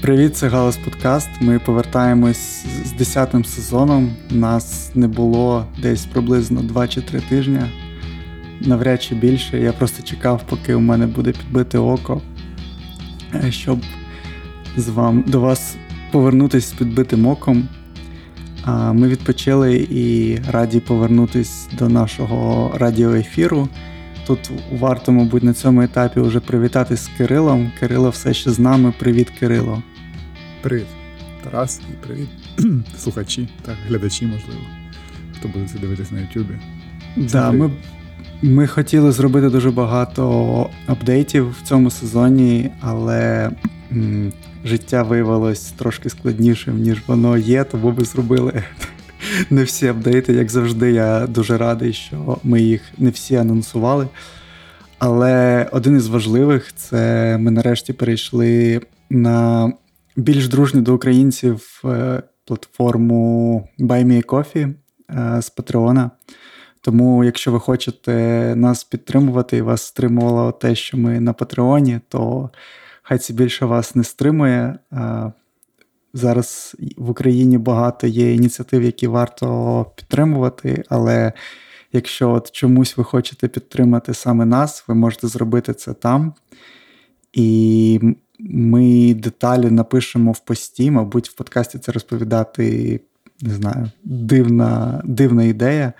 Привіт, це Галас Подкаст. Ми повертаємось з 10-м сезоном. Нас не було десь приблизно 2 чи 3 тижні. Навряд чи більше. Я просто чекав, поки у мене буде підбите око, щоб до вас повернутися з підбитим оком. Ми відпочили і раді повернутися до нашого радіоефіру. Тут варто, мабуть, на цьому етапі вже привітатись з Кирилом. Кирило все ще з нами. Привіт, Кирило. Привіт, Тарас, і привіт слухачі, так, глядачі, можливо, хто буде це дивитись на Ютубі. Да, ми хотіли зробити дуже багато апдейтів в цьому сезоні, але життя виявилось трошки складнішим, ніж воно є, тому ми зробили не всі апдейти. Як завжди, я дуже радий, що ми їх не всі анонсували. Але один із важливих – це ми нарешті перейшли на більш дружню до українців платформу Buy me a coffee з Патреона. Тому, якщо ви хочете нас підтримувати і вас стримувало те, що ми на Патреоні, то хай це більше вас не стримує. Зараз в Україні багато є ініціатив, які варто підтримувати, але якщо от чомусь ви хочете підтримати саме нас, ви можете зробити це там. І ми деталі напишемо в пості, мабуть, в подкасті це розповідати, не знаю, дивна ідея.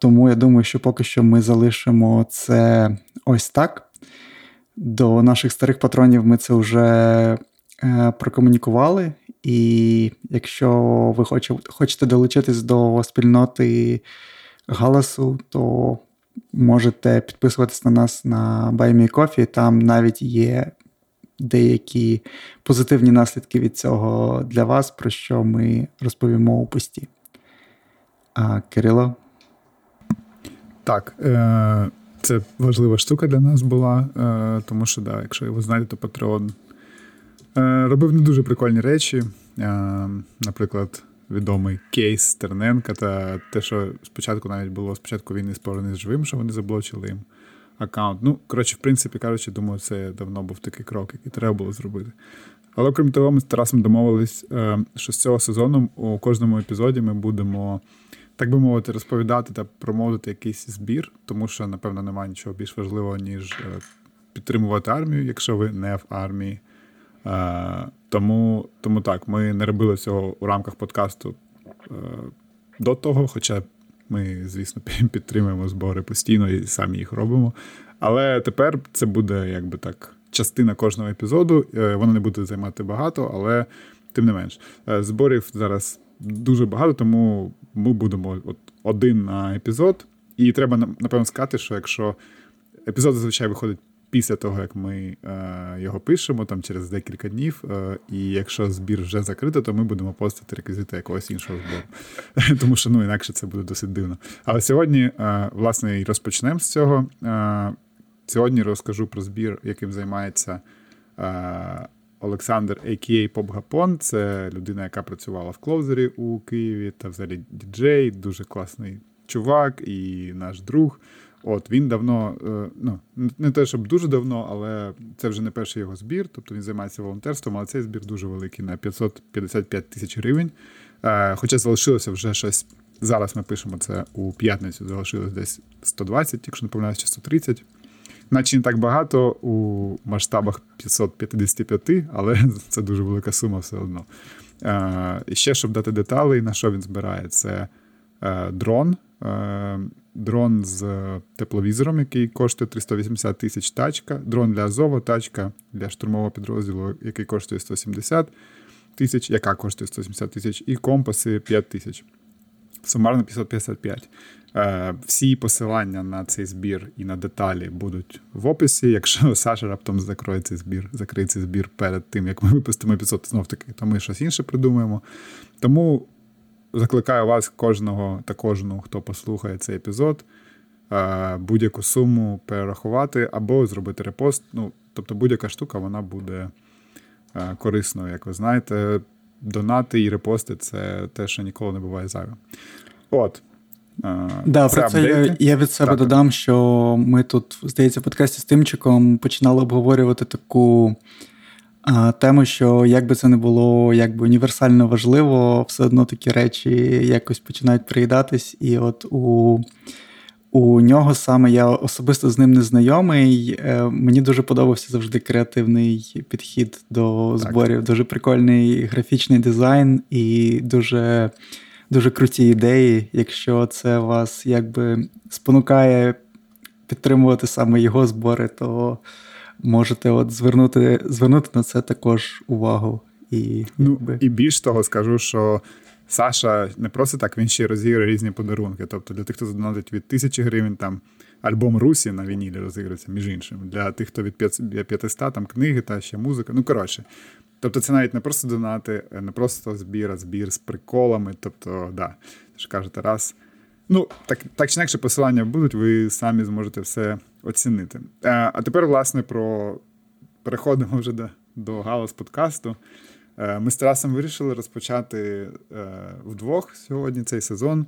Тому я думаю, що поки що ми залишимо це ось так. До наших старих патронів ми це вже прокомунікували, і якщо ви хочете долучитись до спільноти Галасу, то можете підписуватись на нас на Buy Me Coffee, там навіть є деякі позитивні наслідки від цього для вас, про що ми розповімо у пості. Кирило? Так, це важлива штука для нас була, тому що, да, якщо ви знаєте, то Patreon робив не дуже прикольні речі. Наприклад, відомий кейс Терненка та те, що спочатку навіть було, спочатку війни спорений з живим, що вони заблочили їм аккаунт. Ну, коротше, в принципі, кажучи, думаю, це давно був такий крок, який треба було зробити. Але, окрім того, ми з Тарасом домовились, що з цього сезону у кожному епізоді ми будемо, так би мовити, розповідати та промовити якийсь збір, тому що, напевно, немає нічого більш важливого, ніж підтримувати армію, якщо ви не в армії. Тому так, ми не робили цього у рамках подкасту до того, хоча ми, звісно, підтримуємо збори постійно і самі їх робимо. Але тепер це буде, якби так, частина кожного епізоду. Воно не буде займати багато, але тим не менш. Зборів зараз дуже багато, тому ми будемо от один на епізод. І треба, напевно, сказати, що якщо епізод зазвичай виходить після того, як ми його пишемо, там через декілька днів, і якщо збір вже закрито, то ми будемо постити реквізити якогось іншого збору. Тому що, ну, інакше це буде досить дивно. Але сьогодні, власне, і розпочнемо з цього. Сьогодні розкажу про збір, яким займається Олександр, а.к.а. Поп Гапон. Це людина, яка працювала в Клоузері у Києві, та взагалі діджей, дуже класний чувак і наш друг. От, він давно, ну, не те, щоб дуже давно, але це вже не перший його збір, тобто він займається волонтерством, але цей збір дуже великий, на 555 тисяч гривень. Хоча залишилося вже щось, зараз ми пишемо це у п'ятницю, залишилось десь 120, якщо не помиляюсь, чи 130. Наче не так багато у масштабах 555, але це дуже велика сума все одно. І ще, щоб дати деталі, на що він збирає, це дрон. Дрон з тепловізором, який коштує 380 тисяч, тачка. Дрон для Азова, тачка для штурмового підрозділу, який коштує 170 тисяч, яка коштує 170 тисяч, і компаси 5 тисяч. Сумарно 555. Всі посилання на цей збір і на деталі будуть в описі. Якщо Саша раптом закриє цей збір перед тим, як ми випустимо 500, знов-таки, то ми щось інше придумаємо. Тому закликаю вас, кожного та кожну, хто послухає цей епізод, будь-яку суму перерахувати або зробити репост. Ну, тобто будь-яка штука, вона буде корисною, як ви знаєте. Донати і репости – це те, що ніколи не буває зайвим. От. Да, про це я від себе додам, що ми тут, здається, в подкасті з Тимчиком починали обговорювати таку тему, що як би це не було якби універсально важливо, все одно такі речі якось починають приїдатись. І от у нього саме, я особисто з ним не знайомий, мені дуже подобався завжди креативний підхід до зборів. Так. Дуже прикольний графічний дизайн і дуже, дуже круті ідеї, якщо це вас якби спонукає підтримувати саме його збори, то можете от звернути на це також увагу. І, і більш того, скажу, що Саша не просто так, він ще розіграє різні подарунки. Тобто для тих, хто задонатить від 1000 гривень, там альбом Русі на вінілі розіграється, між іншим. Для тих, хто від 500, там книги та ще музика. Ну, коротше. Тобто це навіть не просто донати, не просто збір, а збір з приколами. Тобто, да, що каже Тарас. Ну, так чи інакше посилання будуть, ви самі зможете все оцінити. А тепер, власне, переходимо вже до Галас подкасту. Ми з Тарасом вирішили розпочати вдвох сьогодні цей сезон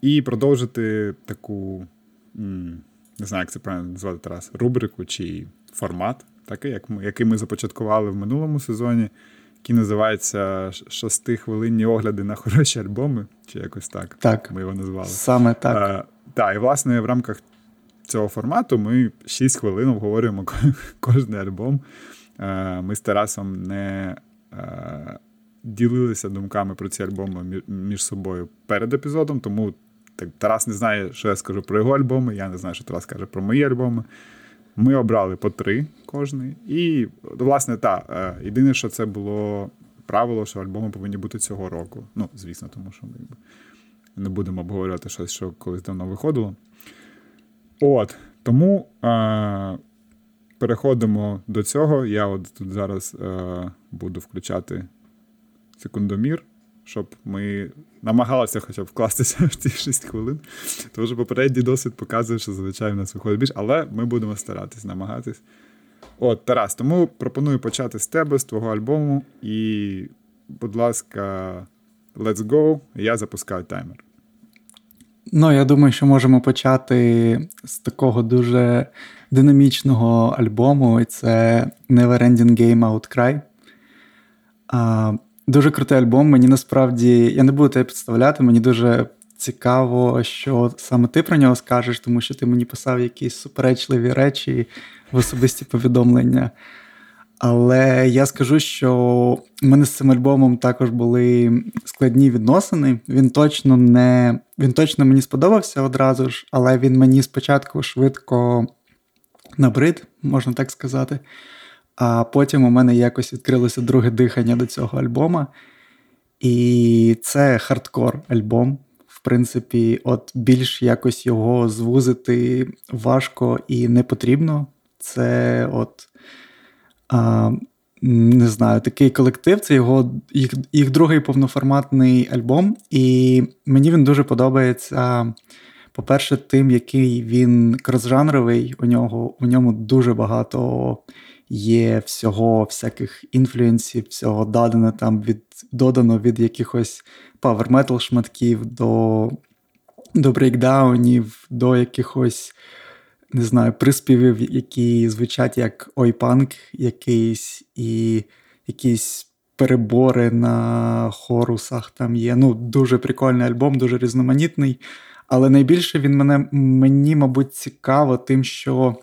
і продовжити таку, не знаю, як це правильно назвати, Тарас, рубрику чи формат, такий, який ми започаткували в минулому сезоні, який називається «Шестихвилинні огляди на хороші альбоми», чи якось так ми його назвали. Саме так. Так, і власне в рамках цього формату ми 6 хвилин обговорюємо кожний альбом. Ми з Тарасом не ділилися думками про ці альбоми між собою перед епізодом, тому так, Тарас не знає, що я скажу про його альбоми, я не знаю, що Тарас каже про мої альбоми. Ми обрали по 3 кожний. І, власне, єдине, що це було правило, що альбоми повинні бути цього року. Ну, звісно, тому що ми не будемо обговорювати щось, що колись давно виходило. От, тому переходимо до цього. Я от тут зараз буду включати секундомір, щоб ми намагалися хоча б вкластися в ці 6 хвилин. Тому що попередній досвід показує, що зазвичай в нас виходить більше, але ми будемо старатись, намагатись. От, Тарас, тому пропоную почати з тебе, з твого альбому. І, будь ласка, let's go, я запускаю таймер. Ну, я думаю, що можемо почати з такого дуже динамічного альбому, і це Never Ending Game Outcry. Дуже крутий альбом, мені насправді, я не буду тебе підставляти, мені дуже цікаво, що саме ти про нього скажеш, тому що ти мені писав якісь суперечливі речі в особисті повідомлення. Але я скажу, що в мене з цим альбомом також були складні відносини. Він точно мені сподобався одразу ж, але він мені спочатку швидко набрид, можна так сказати. А потім у мене якось відкрилося друге дихання до цього альбома. І це хардкор альбом. В принципі, от більш якось його звузити важко і не потрібно. Це от... не знаю, такий колектив, це їх другий повноформатний альбом, і мені він дуже подобається, по-перше, тим, який він кросжанровий, у ньому дуже багато є всього, всяких інфлюенсів, всього додано від якихось павер-метал шматків до брейкдаунів, до якихось, не знаю, приспівів, які звучать як ой-панк якийсь, і якісь перебори на хорусах там є. Ну, дуже прикольний альбом, дуже різноманітний. Але найбільше він мені, мабуть, цікаво тим, що,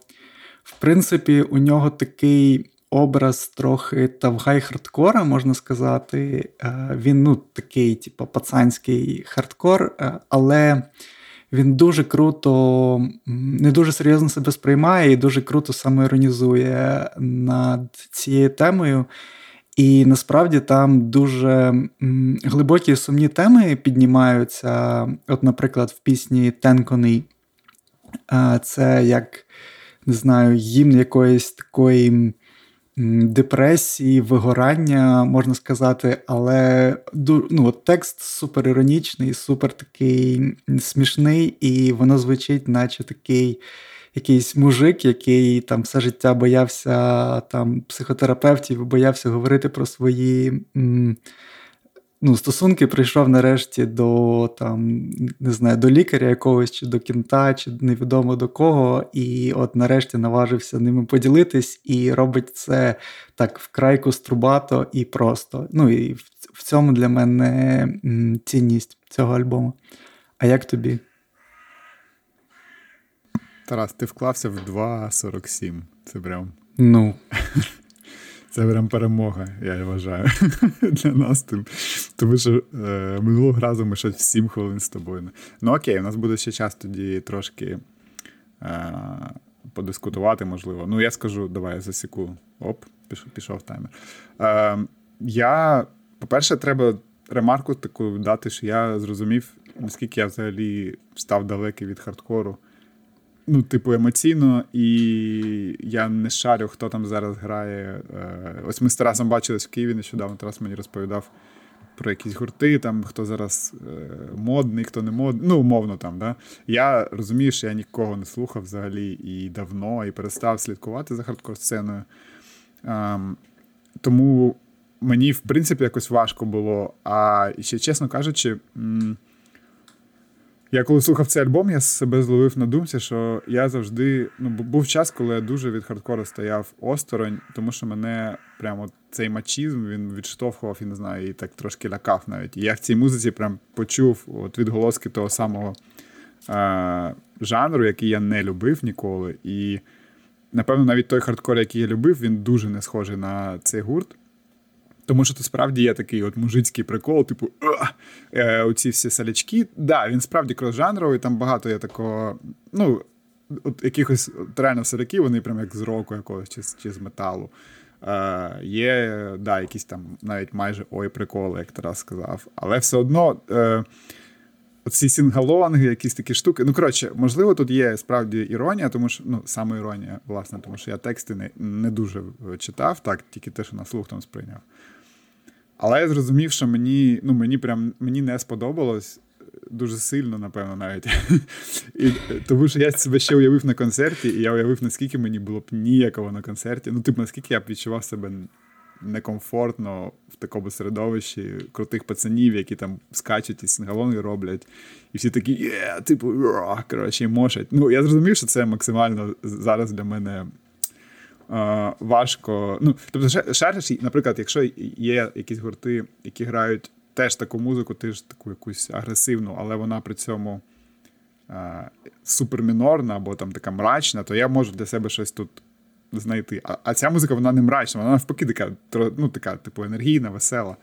в принципі, у нього такий образ трохи тавгай-хардкора, можна сказати. Він, ну, такий, типу, пацанський хардкор, але... Він дуже круто, не дуже серйозно себе сприймає і дуже круто самоіронізує над цією темою. І насправді там дуже глибокі і сумні теми піднімаються. От, наприклад, в пісні «Тен коній». Це як, не знаю, гімн якоїсь такої депресії, вигорання, можна сказати, але текст супер іронічний, супер такий смішний, і воно звучить, наче такий якийсь мужик, який там все життя боявся там психотерапевтів, боявся говорити про свої ну, стосунки прийшов нарешті до, там, не знаю, до лікаря якогось, чи до кінта, чи невідомо до кого, і от нарешті наважився ними поділитись, і робить це так вкрай кострубато і просто. Ну, і в цьому для мене цінність цього альбому. А як тобі? Тарас, ти вклався в 2.47. Це прям... Ну... Це прям перемога, я вважаю, для нас. Тому що минулого разу ми щось в 7 хвилин з тобою. Ну окей, у нас буде ще час тоді трошки подискутувати, можливо. Ну я скажу, давай я засіку. Оп, пішов таймер. Я, по-перше, треба ремарку таку дати, що я зрозумів, наскільки я взагалі став далекий від хардкору. Ну, типу, емоційно, і я не шарю, хто там зараз грає. Ось ми з Тарасом бачились в Києві нещодавно. Тарас мені розповідав про якісь гурти, там, хто зараз модний, хто не модний. Ну, умовно там, да? Я розумію, що я нікого не слухав взагалі і давно, і перестав слідкувати за хардкор-сценою. Тому мені, в принципі, якось важко було. А ще, чесно кажучи... Я коли слухав цей альбом, я себе зловив на думці, що я завжди... Ну, був час, коли я дуже від хардкору стояв осторонь, тому що мене прямо цей мачізм, він відштовхував, я не знаю, і так трошки лякав навіть. І я в цій музиці прям почув от відголоски того самого жанру, який я не любив ніколи. І, напевно, навіть той хардкор, який я любив, він дуже не схожий на цей гурт. Тому що тут справді є такий от мужицький прикол, типу, оці всі салячки. Так, да, він справді крос-жанровий, там багато є такого, ну, от якихось от реально саляки, вони прям як з року якогось, чи з металу. Є, да, якісь там навіть майже ой приколи, як Тарас сказав. Але все одно оці сінгалонги, якісь такі штуки. Ну, коротше, можливо, тут є справді іронія, тому що, ну, саме іронія, власне, тому що я тексти не дуже читав, так, тільки те, що на слух там сприйняв. Але я зрозумів, що мені, ну, мені не сподобалось дуже сильно, напевно, навіть. І, тому що я себе ще уявив на концерті, і я уявив, наскільки мені було б ніякого на концерті. Ну, типу, наскільки я б відчував себе некомфортно в такому середовищі крутих пацанів, які там скачуть і сінгалонги роблять. І всі такі, типу, коротше, і мошать. Ну, я зрозумів, що це максимально зараз для мене... важко. Ну, тобто, шариш, наприклад, якщо є якісь гурти, які грають теж таку музику, теж таку якусь агресивну, але вона при цьому супермінорна або там така мрачна, то я можу для себе щось тут знайти. А ця музика, вона не мрачна, вона навпаки така, ну, така типу енергійна, весела.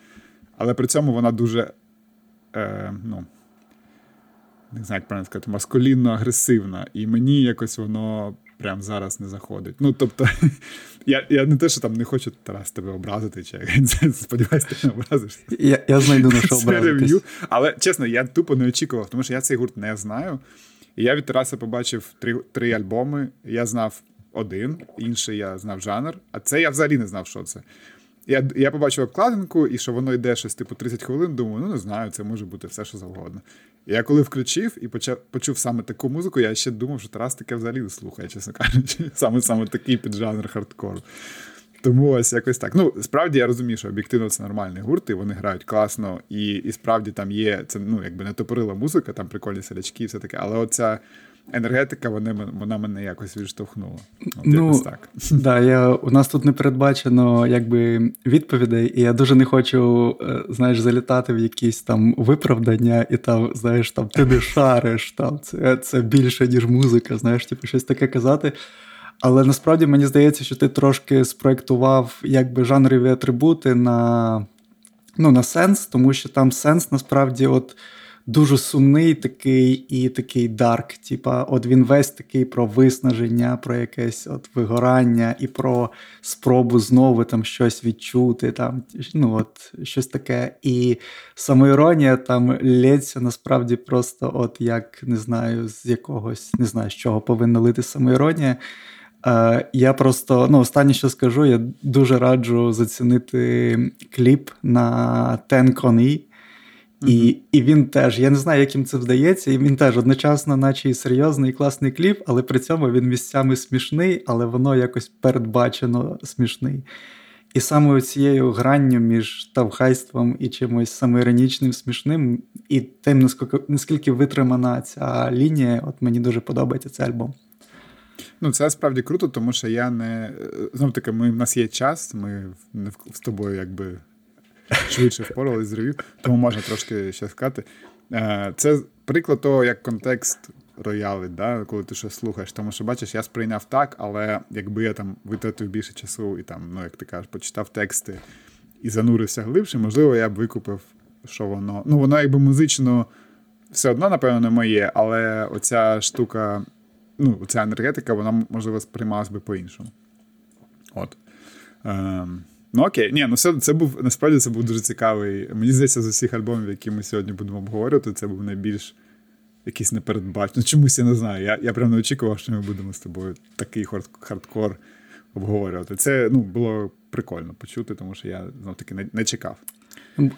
Але при цьому вона дуже, ну, не знаю, як правильно сказати, маскулінно-агресивна. І мені якось воно прям зараз не заходить. Ну, тобто, я не те, що там не хочу, Тарас, тебе образити, чи сподіваюсь, ти не образишся. Я знайду, на що образитись. Але, чесно, я тупо не очікував, тому що я цей гурт не знаю. І я від Тараса побачив три альбоми. Я знав один, інший я знав жанр, а це я взагалі не знав, що це. Я побачив обкладинку, і що воно йде щось типу 30 хвилин, думаю, ну не знаю, це може бути все, що завгодно. І я коли включив і почув саме таку музику, я ще думав, що Тарас таке взагалі слухає, чесно кажучи. Саме такий піджанр хардкору. Тому ось якось так. Ну, справді я розумію, що об'єктивно це нормальний гурт, і вони грають класно, і справді там є, це, ну, якби не топорила музика, там прикольні селячки і все таке, але оця енергетика, вона мене якось відштовхнула. От, ну, якось так. Да, у нас тут не передбачено якби відповідей, і я дуже не хочу, знаєш, залітати в якісь там виправдання, і там, знаєш, там ти не шариш, там це більше, ніж музика, знаєш, типу щось таке казати. Але насправді мені здається, що ти трошки спроєктував якби жанрові атрибути на, ну, на сенс, тому що там сенс насправді от дуже сумний такий і такий дарк. Типа, от він весь такий про виснаження, про якесь от вигорання і про спробу знову там щось відчути, там, ну от щось таке. І самоіронія там лється насправді просто от як, не знаю, з якогось, не знаю, з чого повинна лити самоіронія. Я просто, ну, останнє, що скажу, я дуже раджу зацінити кліп на «Тен коній». І він теж, я не знаю, як їм це вдається, і він теж одночасно наче і серйозний, і класний кліп, але при цьому він місцями смішний, але воно якось передбачено смішний. І саме цією гранню між тавхайством і чимось самоіронічним, смішним, і тим, наскільки витримана ця лінія, от мені дуже подобається цей альбом. Ну, це справді круто, тому що я не... Знову таки, в нас є час, ми з тобою якби швидше впоралися з рев'ю, тому можна трошки ще сказати. Це приклад того, як контекст роялить, да, коли ти щось слухаєш. Тому що, бачиш, я сприйняв так, але якби я там витратив більше часу і там, ну, як ти кажеш, почитав тексти і занурився глибше, можливо, я б викупив, що воно... Ну, воно якби музично все одно, напевно, не моє, але оця штука... Ну, ця енергетика, вона, можливо, сприймалась би по-іншому. От. Ну, окей. Ні, ну, все, це був, насправді, це був дуже цікавий. Мені здається, з усіх альбомів, які ми сьогодні будемо обговорювати, це був найбільш якийсь непередбачений. Ну, чомусь я не знаю. Я прям не очікував, що ми будемо з тобою такий хардкор обговорювати. Це, ну, було прикольно почути, тому що я, знов-таки, не чекав.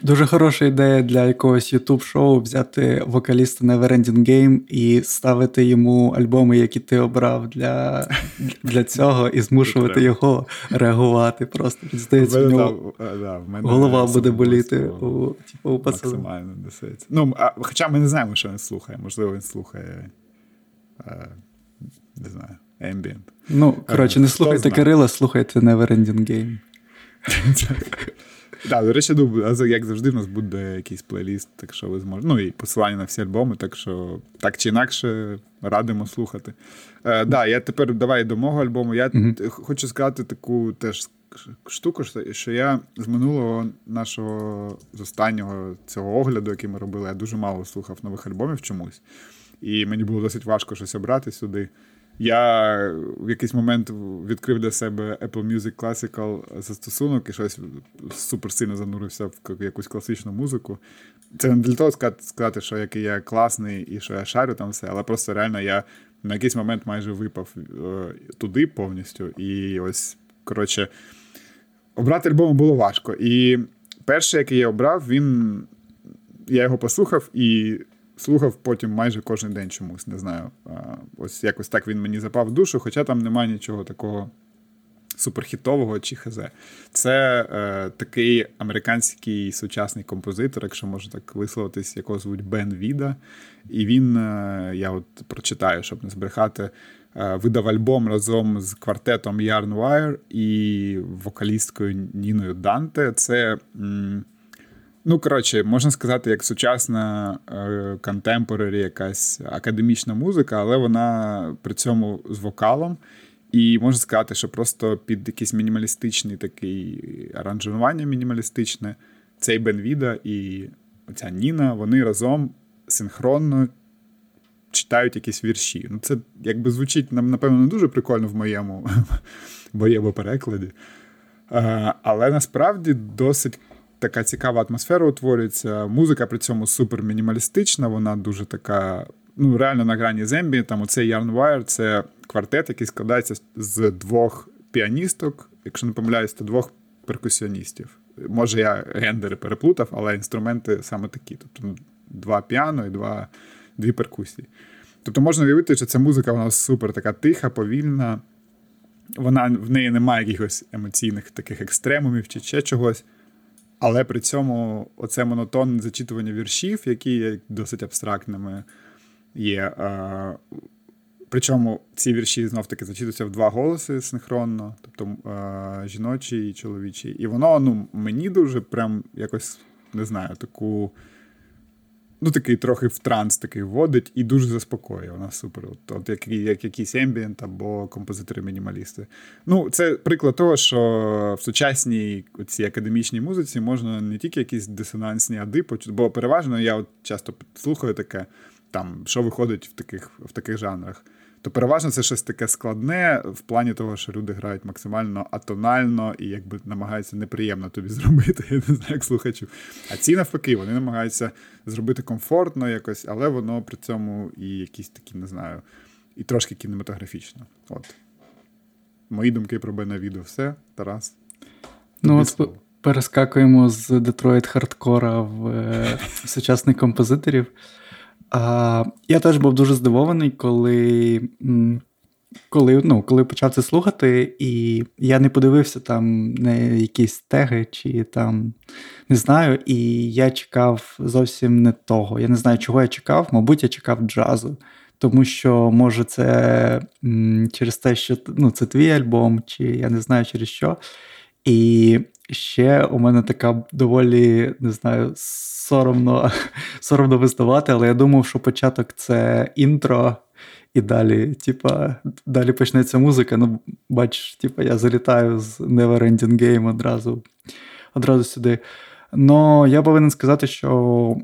Дуже хороша ідея для якогось YouTube-шоу взяти вокаліста Never Ending Game і ставити йому альбоми, які ти обрав для цього, і змушувати його реагувати просто. Здається, в нього голова буде боліти у пацану. Максимально досить. Ну, хоча ми не знаємо, що він слухає. Можливо, він слухає, не знаю, ambient. Ну, коротше, не слухайте Кирила, слухайте Never Ending Game. Так, до речі, як завжди, в нас буде якийсь плейліст, так що ви зможете. Ну, і посилання на всі альбоми, так що так чи інакше радимо слухати. Так, я тепер, давай до мого альбому. Я хочу сказати таку теж штуку, що я з минулого нашого, з останнього цього огляду, який ми робили, я дуже мало слухав нових альбомів чомусь. І мені було досить важко щось обрати сюди. Я в якийсь момент відкрив для себе Apple Music Classical застосунок і щось суперсильно занурився в якусь класичну музику. Це не для того сказати, що який я класний і що я шарю там все, але просто реально я на якийсь момент майже випав туди повністю. І ось, коротше, обрати альбом було важко. І перший, який я обрав, я його послухав і... Слухав потім майже кожен день чомусь, не знаю. Ось якось так він мені запав в душу, хоча там немає нічого такого суперхітового чи хз. Це такий американський сучасний композитор, якщо можна так висловитись, якого звуть Бен Віда. І він, я от прочитаю, щоб не збрехати, видав альбом разом з квартетом Yarn Wire і вокалісткою Ніною Данте. Це... Ну, коротше, можна сказати, як сучасна контемпорарі якась академічна музика, але вона при цьому з вокалом. І можна сказати, що просто під якийсь мінімалістичний такий аранжування мінімалістичне цей Бен Віда і ця Ніна, вони разом синхронно читають якісь вірші. Ну, це якби звучить, напевно, не дуже прикольно в моєму боєво перекладі. Але насправді досить така цікава атмосфера утворюється. Музика при цьому супер мінімалістична, вона дуже така, ну, реально на грані зембі. Там оцей Yarn Wire – це квартет, який складається з двох піаністок, якщо не помиляюсь, то двох перкусіоністів. Може, я гендери переплутав, але інструменти саме такі. Тобто два піано і дві перкусії. Тобто можна уявити, що ця музика, вона супер така тиха, повільна. В неї немає якихось емоційних таких екстремумів чи ще чогось. Але при цьому оце монотонне зачитування віршів, які є досить абстрактними, є. Причому ці вірші, знов-таки, зачитуються в два голоси синхронно, тобто жіночий і чоловічий. І воно, ну, мені дуже прям якось, не знаю, таку, ну, такий трохи в транс такий вводить і дуже заспокоює. Вона супер. От як якийсь ембієнт або композитори-мінімалісти. Ну, це приклад того, що в сучасній цій академічній музиці можна не тільки якісь дисонансні ади почути, бо переважно я от часто слухаю таке, там, що виходить в таких жанрах. То переважно це щось таке складне в плані того, що люди грають максимально атонально і якби намагаються неприємно тобі зробити, я не знаю, як слухачу. А ці навпаки, вони намагаються зробити комфортно якось, але воно при цьому і якісь такі, не знаю, і трошки кінематографічно. От. Мої думки про Бена Віду все. Тарас. Ну, от перескакуємо з Детройт-хардкора в сучасних композиторів. Я теж був дуже здивований, коли Коли почав це слухати, і я не подивився там на якісь теги, чи там, не знаю, і я чекав зовсім не того. Я не знаю, чого я чекав, мабуть, я чекав джазу. Тому що, може, це через те, що це твій альбом, чи я не знаю через що. І ще у мене така доволі, не знаю, соромно визнавати, але я думав, що початок – це інтро, і далі, далі почнеться музика. Бачиш, я залітаю з Never Ending Game одразу сюди. Но я повинен сказати, що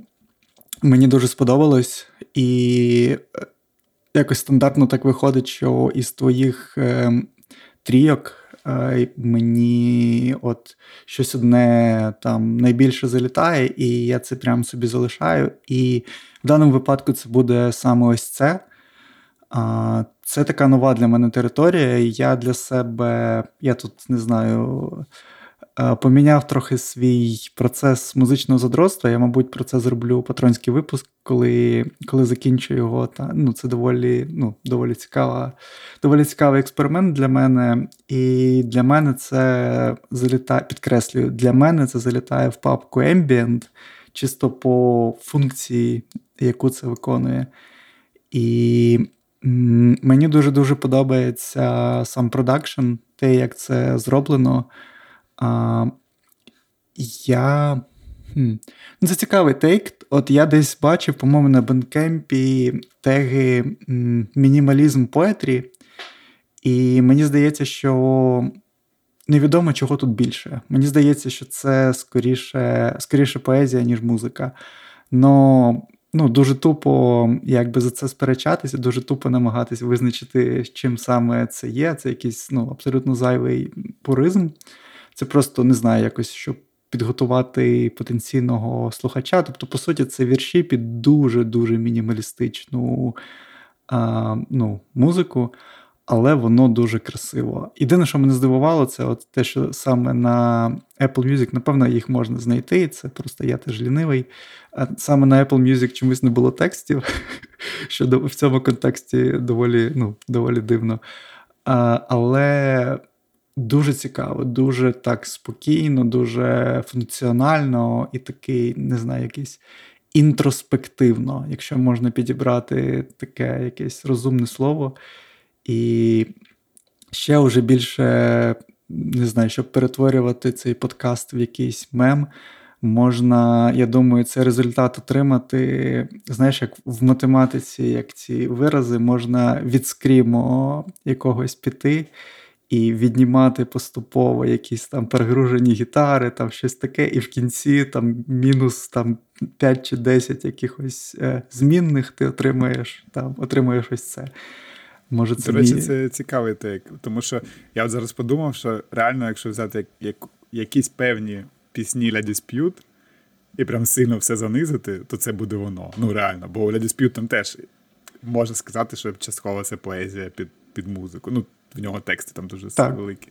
мені дуже сподобалось, і якось стандартно так виходить, що із твоїх трійок мені от щось одне там найбільше залітає, і я це прям собі залишаю. І в даному випадку це буде саме ось це. Це така нова для мене територія. Я для себе, я тут, не знаю, поміняв трохи свій процес музичного задротства. Я, мабуть, про це зроблю патронський випуск, коли закінчу його. Це доволі цікавий експеримент для мене. І для мене це залітає, підкреслюю, для мене це залітає в папку Ambient, чисто по функції, яку це виконує. І мені дуже-дуже подобається сам продакшн, те, як це зроблено. Це цікавий тейк. От я десь бачив, по-моєму, на Бендкемпі теги мінімалізм поетрі, і мені здається, що невідомо, чого тут більше. Мені здається, що це скоріше поезія, ніж музика. Ну, дуже тупо якби за це сперечатися, дуже тупо намагатись визначити, чим саме це є. Це якийсь абсолютно зайвий пуризм. Це просто, не знаю, якось, щоб підготувати потенційного слухача. Тобто, по суті, це вірші під дуже-дуже мінімалістичну музику, але воно дуже красиво. Єдине, що мене здивувало, це от те, що саме на Apple Music, напевно, їх можна знайти, це просто я теж лінивий. А саме на Apple Music чомусь не було текстів, що в цьому контексті доволі дивно. Але дуже цікаво, дуже так спокійно, дуже функціонально і такий, не знаю, якийсь інтроспективно, якщо можна підібрати таке якесь розумне слово. І ще уже більше, не знаю, щоб перетворювати цей подкаст в якийсь мем, можна, я думаю, цей результат отримати, знаєш, як в математиці, як ці вирази, можна від скрімо якогось піти і віднімати поступово якісь там перегружені гітари, там щось таке, і в кінці там мінус там, 5 чи 10 якихось змінних ти отримуєш ось це. Може, це до речі, це цікавий тейк, тому що я от зараз подумав, що реально, якщо взяти якісь певні пісні для дисп'ют і прям сильно все занизити, то це буде воно. Ну реально, бо для дисп'ют там теж можна сказати, що частково це поезія під музику. Ну, в нього тексти там дуже великі.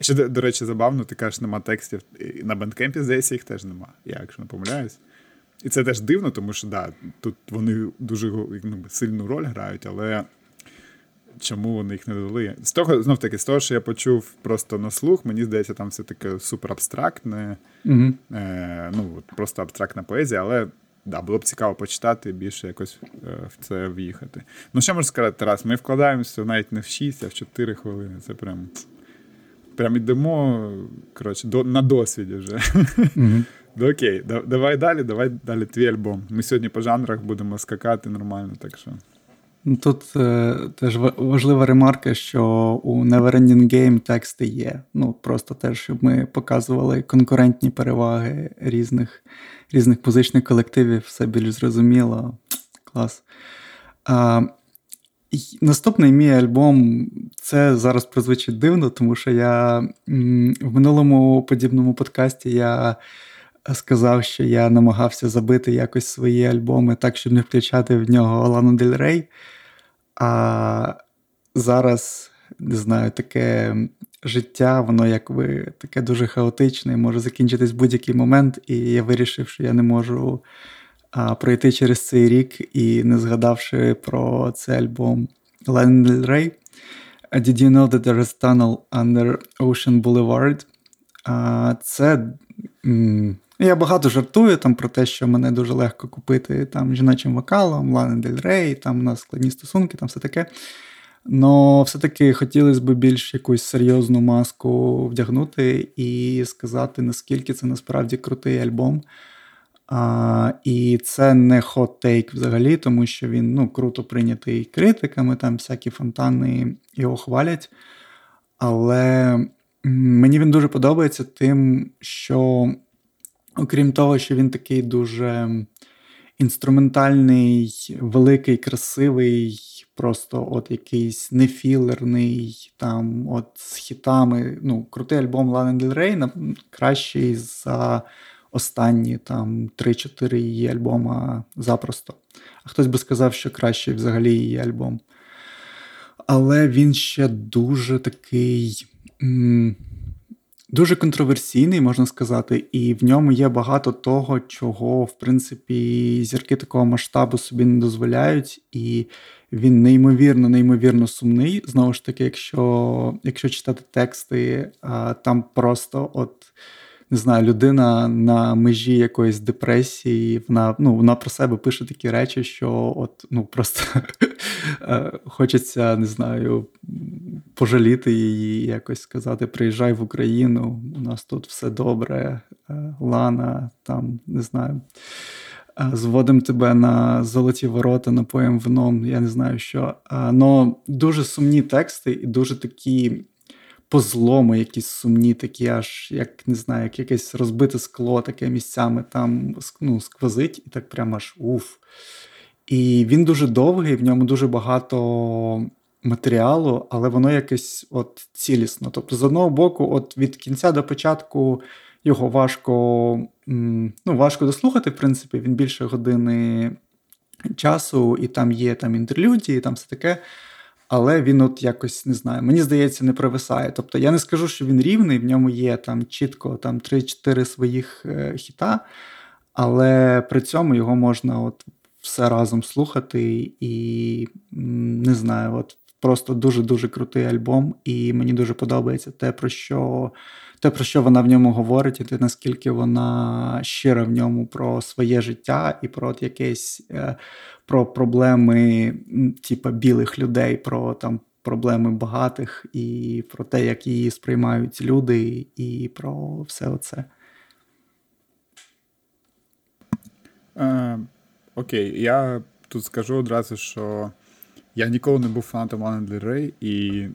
Ще, до речі, забавно, ти кажеш, нема текстів. І на Бендкемпі, здається, їх теж нема, я якщо не помиляюсь. І це теж дивно, тому що, тут вони дуже сильну роль грають, але чому вони їх не додали? Знов-таки, з того, що я почув просто на слух, мені здається, там все таке суперабстрактне, просто абстрактна поезія, але було б цікаво почитати, більше якось в це в'їхати. Ну, що можу сказати, Тарас, ми вкладаємося навіть не в 6, а в 4 хвилини. Це прям ідемо, коротше, на досвіді вже. Mm-hmm. Окей, давай далі твій альбом. Ми сьогодні по жанрах будемо скакати нормально, так що... Тут теж важлива ремарка, що у Never Ending Game тексти є. Просто теж, щоб ми показували конкурентні переваги різних музичних колективів, все більш зрозуміло. Клас. Наступний мій альбом, це зараз прозвучить дивно, тому що я в минулому подібному подкасті я сказав, що я намагався забити якось свої альбоми так, щоб не включати в нього Lana Del Rey. А зараз, не знаю, таке життя, воно якби таке дуже хаотичне, може закінчитись будь-який момент, і я вирішив, що я не можу пройти через цей рік і не згадавши про цей альбом Lana Del Rey. Did you know that there is a tunnel under Ocean Boulevard? Це... Я багато жартую там про те, що мене дуже легко купити там жіночим вокалом, Lana Del Rey, там у нас складні стосунки, там все таке. Но все-таки хотілося б більш якусь серйозну маску вдягнути і сказати, наскільки це насправді крутий альбом. І це не хот-тейк взагалі, тому що він круто прийнятий критиками, там всякі фонтани його хвалять. Але мені він дуже подобається тим, що окрім того, що він такий дуже інструментальний, великий, красивий, просто от якийсь нефілерний, там от з хітами, крутий альбом Лани Дель Рей, кращий за останні там 3-4 її альбома запросто. А хтось би сказав, що кращий взагалі її альбом. Але він ще дуже такий... Дуже контроверсійний, можна сказати, і в ньому є багато того, чого, в принципі, зірки такого масштабу собі не дозволяють, і він неймовірно сумний. Знову ж таки, якщо читати тексти, там просто людина на межі якоїсь депресії, вона про себе пише такі речі, що просто хочеться, пожаліти її, якось сказати, приїжджай в Україну, у нас тут все добре, Лана, там, зводим тебе на золоті ворота, напоїм вином, я не знаю що. Но дуже сумні тексти і дуже такі позломи, якісь сумні, такі аж, як якесь розбите скло, таке місцями там, сквозить, і так прямо аж уф. І він дуже довгий, в ньому дуже багато матеріалу, але воно якесь цілісно. Тобто, з одного боку, від кінця до початку його важко дослухати, в принципі, він більше години часу, і там є інтерлюдії, і там все таке. Але він якось, не знаю, мені здається, не провисає. Тобто я не скажу, що він рівний, в ньому є чітко 3-4 своїх хіта, але при цьому його можна все разом слухати і, не знаю, просто дуже-дуже крутий альбом, і мені дуже подобається те, про що вона в ньому говорить, і те, наскільки вона щира в ньому про своє життя і про якесь, про проблеми білих людей, про проблеми багатих, і про те, як її сприймають люди, і про все оце. Окей, я тут скажу одразу, що я ніколи не був фанатом Лани Дель Рей, і,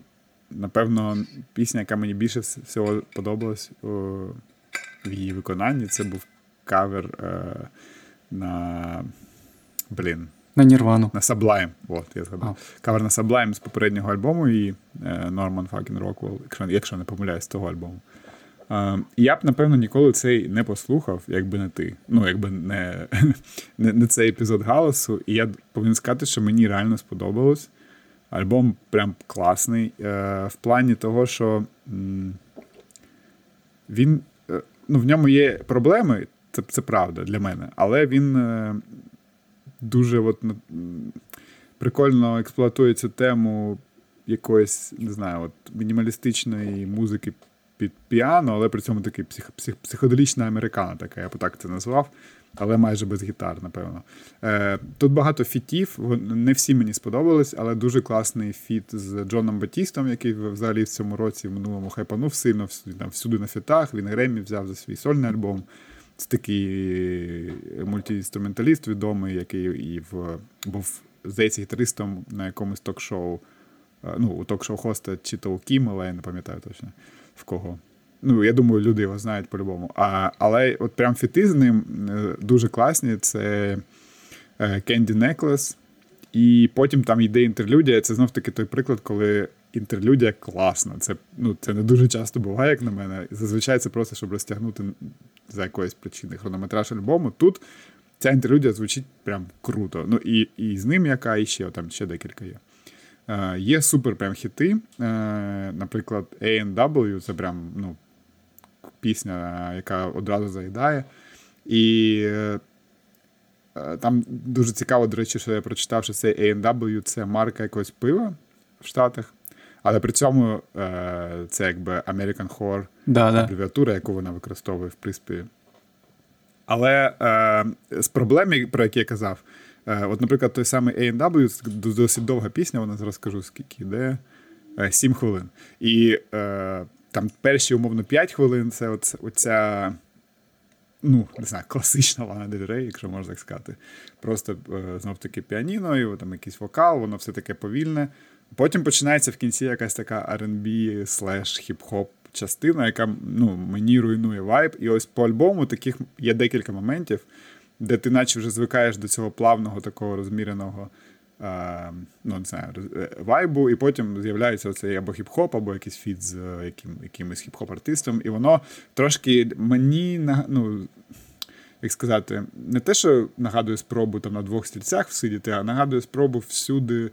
напевно, пісня, яка мені більше всього подобалась в її виконанні, це був кавер на... На Нірвану. На Sublime. Я згадав. Кавер на Sublime з попереднього альбому і Норман Факін Роквелл, якщо не помиляюсь, з того альбому. Я б, напевно, ніколи цей не послухав, якби не ти. Якби не цей епізод галасу. І я повинен сказати, що мені реально сподобалось. Альбом прям класний. В плані того, що він... в ньому є проблеми, це правда для мене, але він дуже прикольно експлуатує цю тему якоїсь, не знаю, мінімалістичної музики під піано, але при цьому такий психоделічна американа така, я б так це назвав, але майже без гітар, напевно. Тут багато фітів, не всі мені сподобались, але дуже класний фіт з Джоном Батістом, який взагалі в цьому році, в минулому хайпанув сильно, всюди на фітах, він Греммі взяв за свій сольний альбом. Це такий мультіінструменталіст відомий, який був, здається, гітаристом на якомусь ток-шоу, у ток-шоу хоста чи то у Кіммела, я не пам'ятаю точно в кого. Я думаю, люди його знають по-любому. Але прям фіти з ним дуже класні. Це Candy Necklace. І потім там йде інтерлюдія. Це знов-таки той приклад, коли інтерлюдія класна. Це, це не дуже часто буває, як на мене. Зазвичай це просто, щоб розтягнути за якоїсь причини хронометраж альбому. Тут ця інтерлюдія звучить прям круто. І з ним яка, і ще, там ще декілька є. Є супер прям хіти, наприклад, A&W, це прям пісня, яка одразу заїдає. І там дуже цікаво, до речі, що я прочитав, що це A&W, це марка якогось пива в Штатах. Але при цьому це якби American Horror, абревіатура, яку вона використовує в приспіві. Але з проблеми, про які я казав, от, наприклад, той самий A&W, досить довга пісня, вона зараз скажу, скільки йде, 7 хвилин. І там перші, умовно, 5 хвилин, це оця, ну, не знаю, класична Lana Del Rey, якщо можна так сказати. Просто, знов-таки, піаніно, і там якийсь вокал, воно все таке повільне. Потім починається в кінці якась така R&B слеш хіп-хоп частина, яка, ну, мені руйнує вайб. І ось по альбому таких є декілька моментів, де ти наче вже звикаєш до цього плавного, такого розміреного, ну, не знаю, вайбу, і потім з'являється оцей або хіп-хоп, або якийсь фіт з якимось хіп-хоп-артистом, і воно трошки мені, ну, як сказати, не те, що нагадує спробу там на двох стільцях всидіти, а нагадує спробу всюди,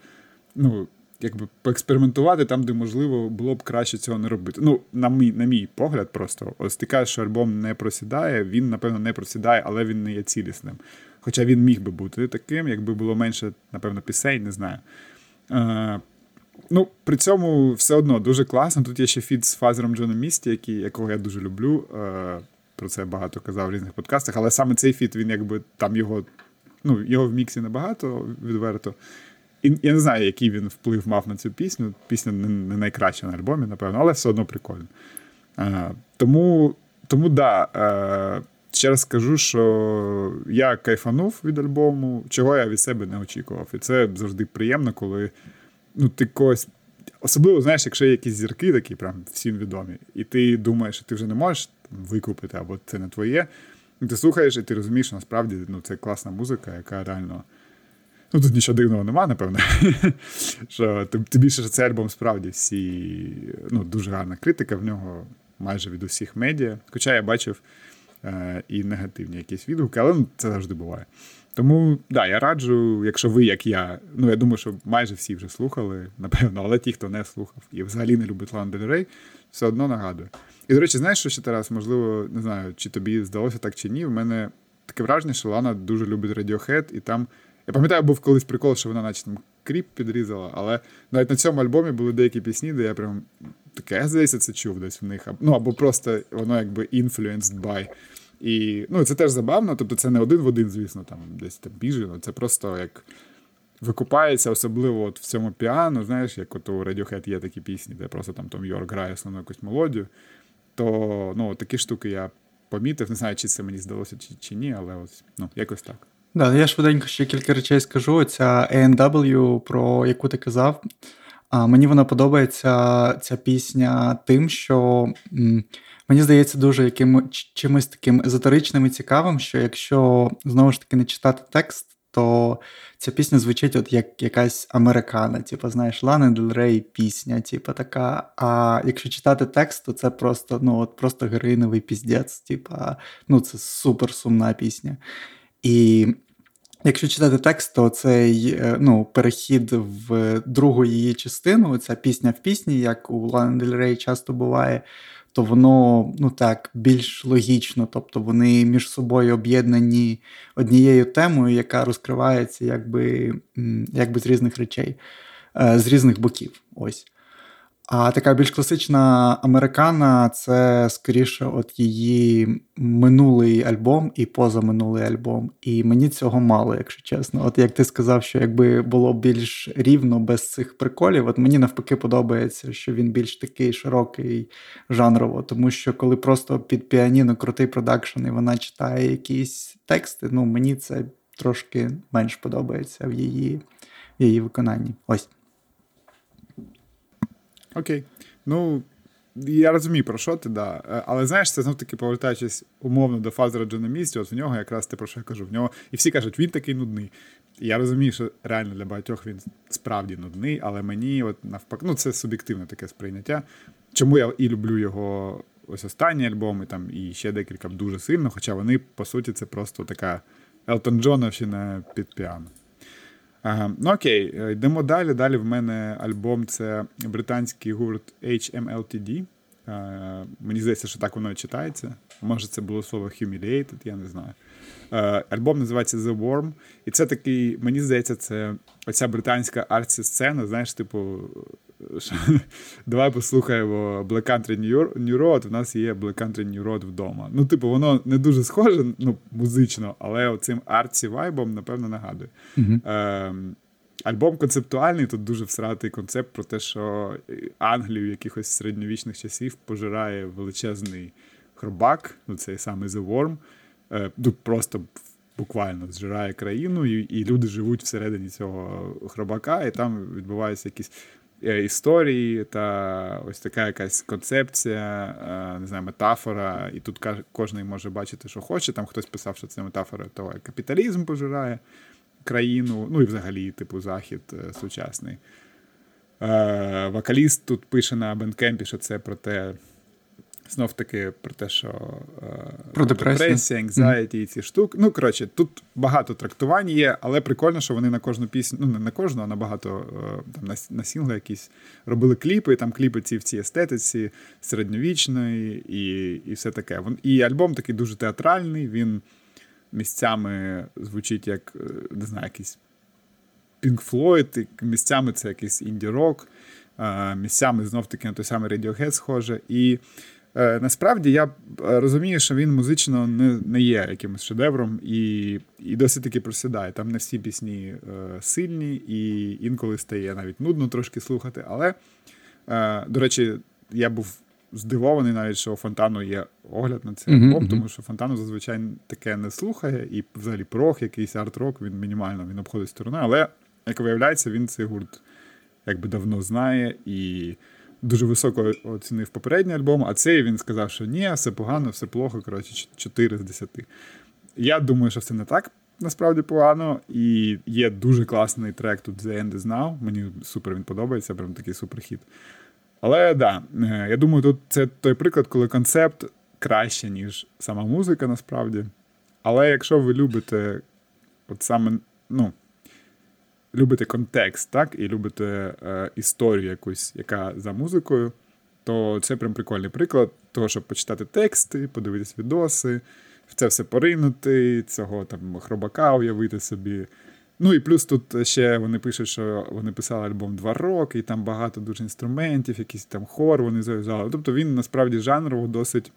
ну, якби поекспериментувати там, де, можливо, було б краще цього не робити. Ну, на мій погляд просто. Ось ти кажеш, що альбом не просідає, він, напевно, не просідає, але він не є цілісним. Хоча він міг би бути таким, якби було менше, напевно, пісень, не знаю. Ну, при цьому все одно дуже класно. Тут є ще фіт з Фазером Джоном Місті, якого я дуже люблю. Про це багато казав в різних подкастах, але саме цей фіт, він якби там його, ну, його в міксі набагато відверто. І я не знаю, який він вплив мав на цю пісню. Пісня не найкраща на альбомі, напевно, але все одно прикольно. Тому да, ще раз скажу, що я кайфанув від альбому, чого я від себе не очікував. І це завжди приємно, коли, ну, ти когось... Особливо, знаєш, якщо є якісь зірки такі прям всім відомі, і ти думаєш, що ти вже не можеш викупити, або це не твоє, і ти слухаєш, і ти розумієш, що насправді, ну, це класна музика, яка реально... Ну, тут нічого дивного нема, напевно. Що, тим більше, що цей альбом справді всі... Ну, дуже гарна критика в нього майже від усіх медіа. Хоча я бачив і негативні якісь відгуки, але, ну, це завжди буває. Тому, да, я раджу, якщо ви, як я... Ну, я думаю, що майже всі вже слухали, напевно, але ті, хто не слухав і взагалі не любить Lana Del Rey, все одно нагадую. І, до речі, знаєш, що ще, Тарас, можливо, не знаю, чи тобі здалося так чи ні, в мене таке враження, що Лана дуже любить Radiohead, і там... Я пам'ятаю, був колись прикол, що вона наче там кріп підрізала, але навіть на цьому альбомі були деякі пісні, де я прям таке, здається, це чув десь в них. Ну, або просто воно якби influenced by. І, ну, це теж забавно, тобто це не один в один, звісно, там десь там біжено, це просто як викупається, особливо от в цьому піано, знаєш, як от у Radiohead є такі пісні, де просто там Том Йорк грає основну якусь мелодію, то, ну, такі штуки я помітив, не знаю, чи це мені здалося, чи ні, але ось, ну, якось так. Да, я швиденько ще кілька речей скажу. Ця A&W, про яку ти казав, мені вона подобається, ця пісня, тим, що мені здається дуже чимось таким езотеричним і цікавим, що якщо, знову ж таки, не читати текст, то ця пісня звучить от як якась американа, типу, знаєш, Лана Дель Рей пісня, типу, така. А якщо читати текст, то це просто, ну, от просто героїновий піздець, типу, ну, це супер сумна пісня. І якщо читати текст, то цей, ну, перехід в другу її частину, ця пісня в пісні, як у Лана Дель Рей часто буває, то воно, ну так, більш логічно, тобто вони між собою об'єднані однією темою, яка розкривається якби з різних речей, з різних боків, ось. А така більш класична американа – це, скоріше, от її минулий альбом і позаминулий альбом. І мені цього мало, якщо чесно. От як ти сказав, що якби було більш рівно без цих приколів, от мені навпаки подобається, що він більш такий широкий жанрово. Тому що коли просто під піаніно крутий продакшн і вона читає якісь тексти, ну мені це трошки менш подобається в її виконанні. Ось. Окей. Ну, я розумію, про що ти, да. Але, знаєш, це знов-таки, повертаючись умовно до Фазера Джона Місті, от в нього якраз те, про що я кажу. В нього... І всі кажуть, він такий нудний. І я розумію, що реально для багатьох він справді нудний, але мені от навпаки... Ну, це суб'єктивне таке сприйняття. Чому я і люблю його ось останні альбоми, там, і ще декілька дуже сильно, хоча вони, по суті, це просто така Елтон Джоновщина під піано. Ага. Ну окей, йдемо далі. Далі в мене альбом – це британський гурт HMLTD. Мені здається, що так воно і читається. Може, це було слово humiliated, я не знаю. Альбом називається The Worm. І це такий, мені здається, це оця британська арт-сцена, знаєш, типу, давай послухаємо Black Country New Road, у нас є Black Country New Road вдома. Ну, типу, воно не дуже схоже, ну, музично, але цим арці-вайбом, напевно, нагадує. Uh-huh. Альбом концептуальний, тут дуже всратий концепт про те, що Англію якихось середньовічних часів пожирає величезний хробак, ну, цей самий The Worm, просто буквально зжирає країну, і люди живуть всередині цього хробака, і там відбуваються якісь історії, та ось така якась концепція, не знаю, метафора, і тут кожен може бачити, що хоче, там хтось писав, що це метафора того, як капіталізм пожирає країну, ну і взагалі, типу, захід сучасний. Вокаліст тут пише на бендкемпі, що це про те, знов таки про те, що про депресія, anxiety і ці штуки. Ну, коротше, тут багато трактувань є, але прикольно, що вони на кожну пісню, ну, не на кожну, а на багато, там, на сінгли якісь робили кліпи, і там кліпи ці в цій естетиці середньовічної і все таке. І альбом такий дуже театральний, він місцями звучить як, не знаю, якийсь Pink Floyd, місцями це якийсь інді-рок, місцями знов-таки на той самий Radiohead схоже. І насправді я розумію, що він музично не є якимось шедевром і досить таки просідає. Там не всі пісні сильні і інколи стає навіть нудно трошки слухати. Але, до речі, я був здивований навіть, що у Фонтану є огляд на цей альбом, тому що Фонтану зазвичай таке не слухає, і взагалі прох, якийсь арт-рок, він мінімально, він обходить сторони, але, як виявляється, він цей гурт якби давно знає і дуже високо оцінив попередній альбом, а цей він сказав, що ні, все погано, все плохо, коротше, 4 з 10. Я думаю, що все не так насправді погано, і є дуже класний трек тут The End Is Now, мені супер він подобається, прям такий супер-хіт. Але, да, я думаю, тут це той приклад, коли концепт краще, ніж сама музика, насправді. Але якщо ви любите от саме, ну, любите контекст, так, і любите історію якусь, яка за музикою, то це прям прикольний приклад того, щоб почитати тексти, подивитися відоси, в це все поринути, цього там хробака уявити собі. Ну і плюс тут ще вони пишуть, що вони писали альбом 2 роки, і там багато дуже інструментів, якийсь там хор вони зав'язали. Тобто він насправді жанрово досить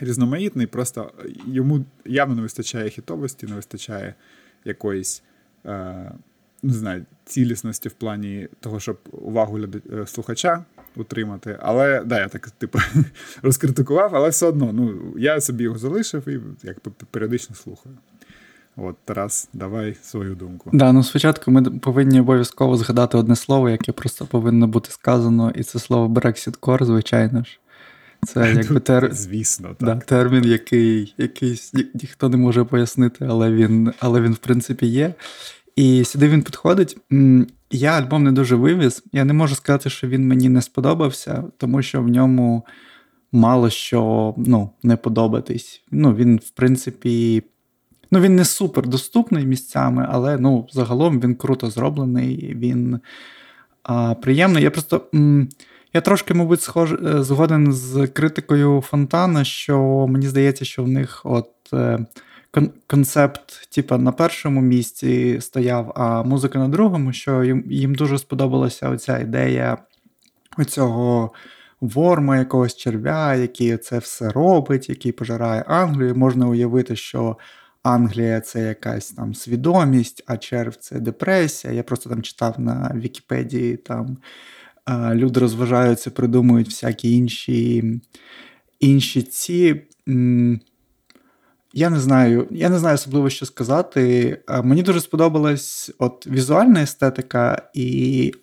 різноманітний, просто йому явно не вистачає хітовості, не вистачає якоїсь, не знаю, цілісності в плані того, щоб увагу слухача утримати. Але, да, я так, типу, розкритикував, але все одно, ну, я собі його залишив і як періодично слухаю. От, Тарас, давай свою думку. Да, ну спочатку ми повинні обов'язково згадати одне слово, яке просто повинно бути сказано, і це слово Brexit-кор, звичайно ж. Це якби звісно, так. Да, термін, який ніхто не може пояснити, але він в принципі є. І сюди він підходить. Я альбом не дуже вивіз. Я не можу сказати, що він мені не сподобався, тому що в ньому мало що, ну, не подобатись. Ну, він, в принципі... Ну, він не супер доступний місцями, але, ну, загалом він круто зроблений, він приємний. Я просто, я трошки, мабуть, згоден з критикою Фонтана, що мені здається, що в них от концепт, типа, на першому місці стояв, а музика на другому, що їм дуже сподобалася оця ідея оцього... Ворма, якогось черв'я, який це все робить, який пожирає Англію. Можна уявити, що Англія – це якась там свідомість, а черв – це депресія. Я просто там читав на Вікіпедії, там люди розважаються, придумують всякі інші ці... Я не знаю особливо, що сказати. Мені дуже сподобалась от візуальна естетика і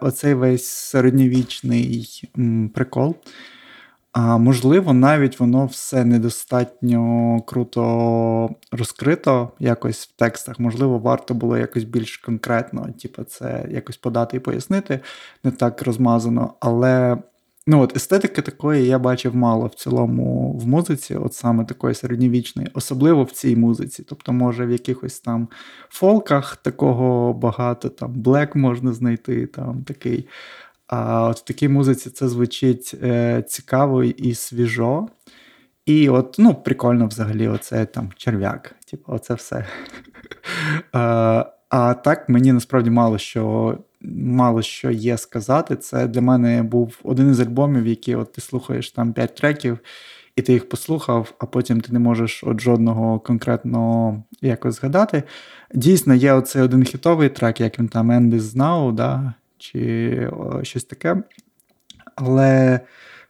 оцей весь середньовічний прикол. Можливо, навіть воно все недостатньо круто розкрито якось в текстах. Можливо, варто було якось більш конкретно, типу, це якось подати і пояснити, не так розмазано, але... Ну от, естетики такої я бачив мало в цілому в музиці, от саме такої середньовічної, особливо в цій музиці. Тобто, може, в якихось там фолках такого багато, там блек можна знайти, там такий. А от в такій музиці це звучить цікаво і свіжо. І от, ну, прикольно взагалі оце там черв'як, типу, оце все. А так мені насправді мало що мало що є сказати. Це для мене був один із альбомів, які от ти слухаєш там 5 треків, і ти їх послухав, а потім ти не можеш от жодного конкретно якось згадати. Дійсно, є оцей один хітовий трек, як він там «End is now», да? Чи щось таке. Але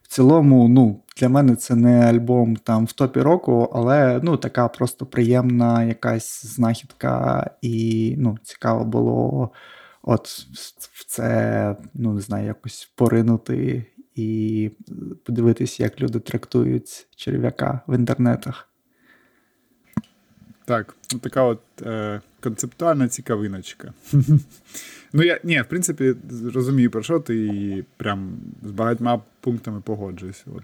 в цілому, ну, для мене це не альбом там в топі року, але, ну, така просто приємна якась знахідка і, ну, цікаво було от в це, ну, не знаю, якось поринути і подивитися, як люди трактують черв'яка в інтернетах. Так, ну, така от концептуальна цікавиночка. Ну, я, в принципі, розумію, про що ти, і прям з багатьма пунктами погоджуюся. От.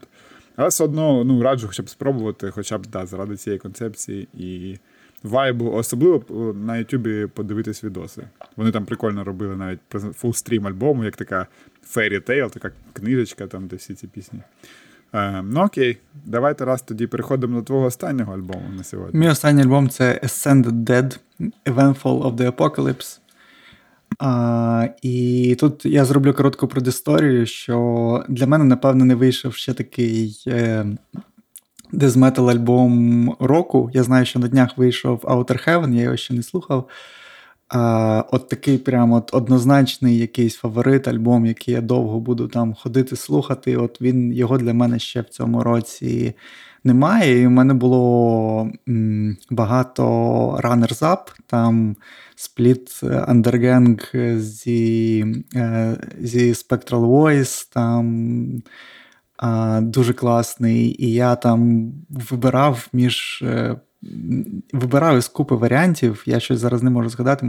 Але все одно, ну, раджу хоча б спробувати, хоча б, да, заради цієї концепції і вайбу. Особливо на Ютубі подивитись відоси. Вони там прикольно робили навіть фулстрім альбому, як така фері-тейл, така книжечка, там, де всі ці пісні. Ну окей, давайте раз тоді переходимо до твого останнього альбому на сьогодні. Мій останній альбом – це Ascended Dead, Eventful of the Apocalypse. І тут я зроблю коротку предісторію, що для мене, напевно, не вийшов ще такий дезметал альбом року. Я знаю, що на днях вийшов Outer Heaven, я його ще не слухав. От такий прям от однозначний якийсь фаворит, альбом, який я довго буду там ходити, слухати. От він, його для мене ще в цьому році немає. І в мене було багато runners-up, там Split, Undergang зі Spectral Voice, там дуже класний. І я там вибирав із купи варіантів, я щось зараз не можу згадати,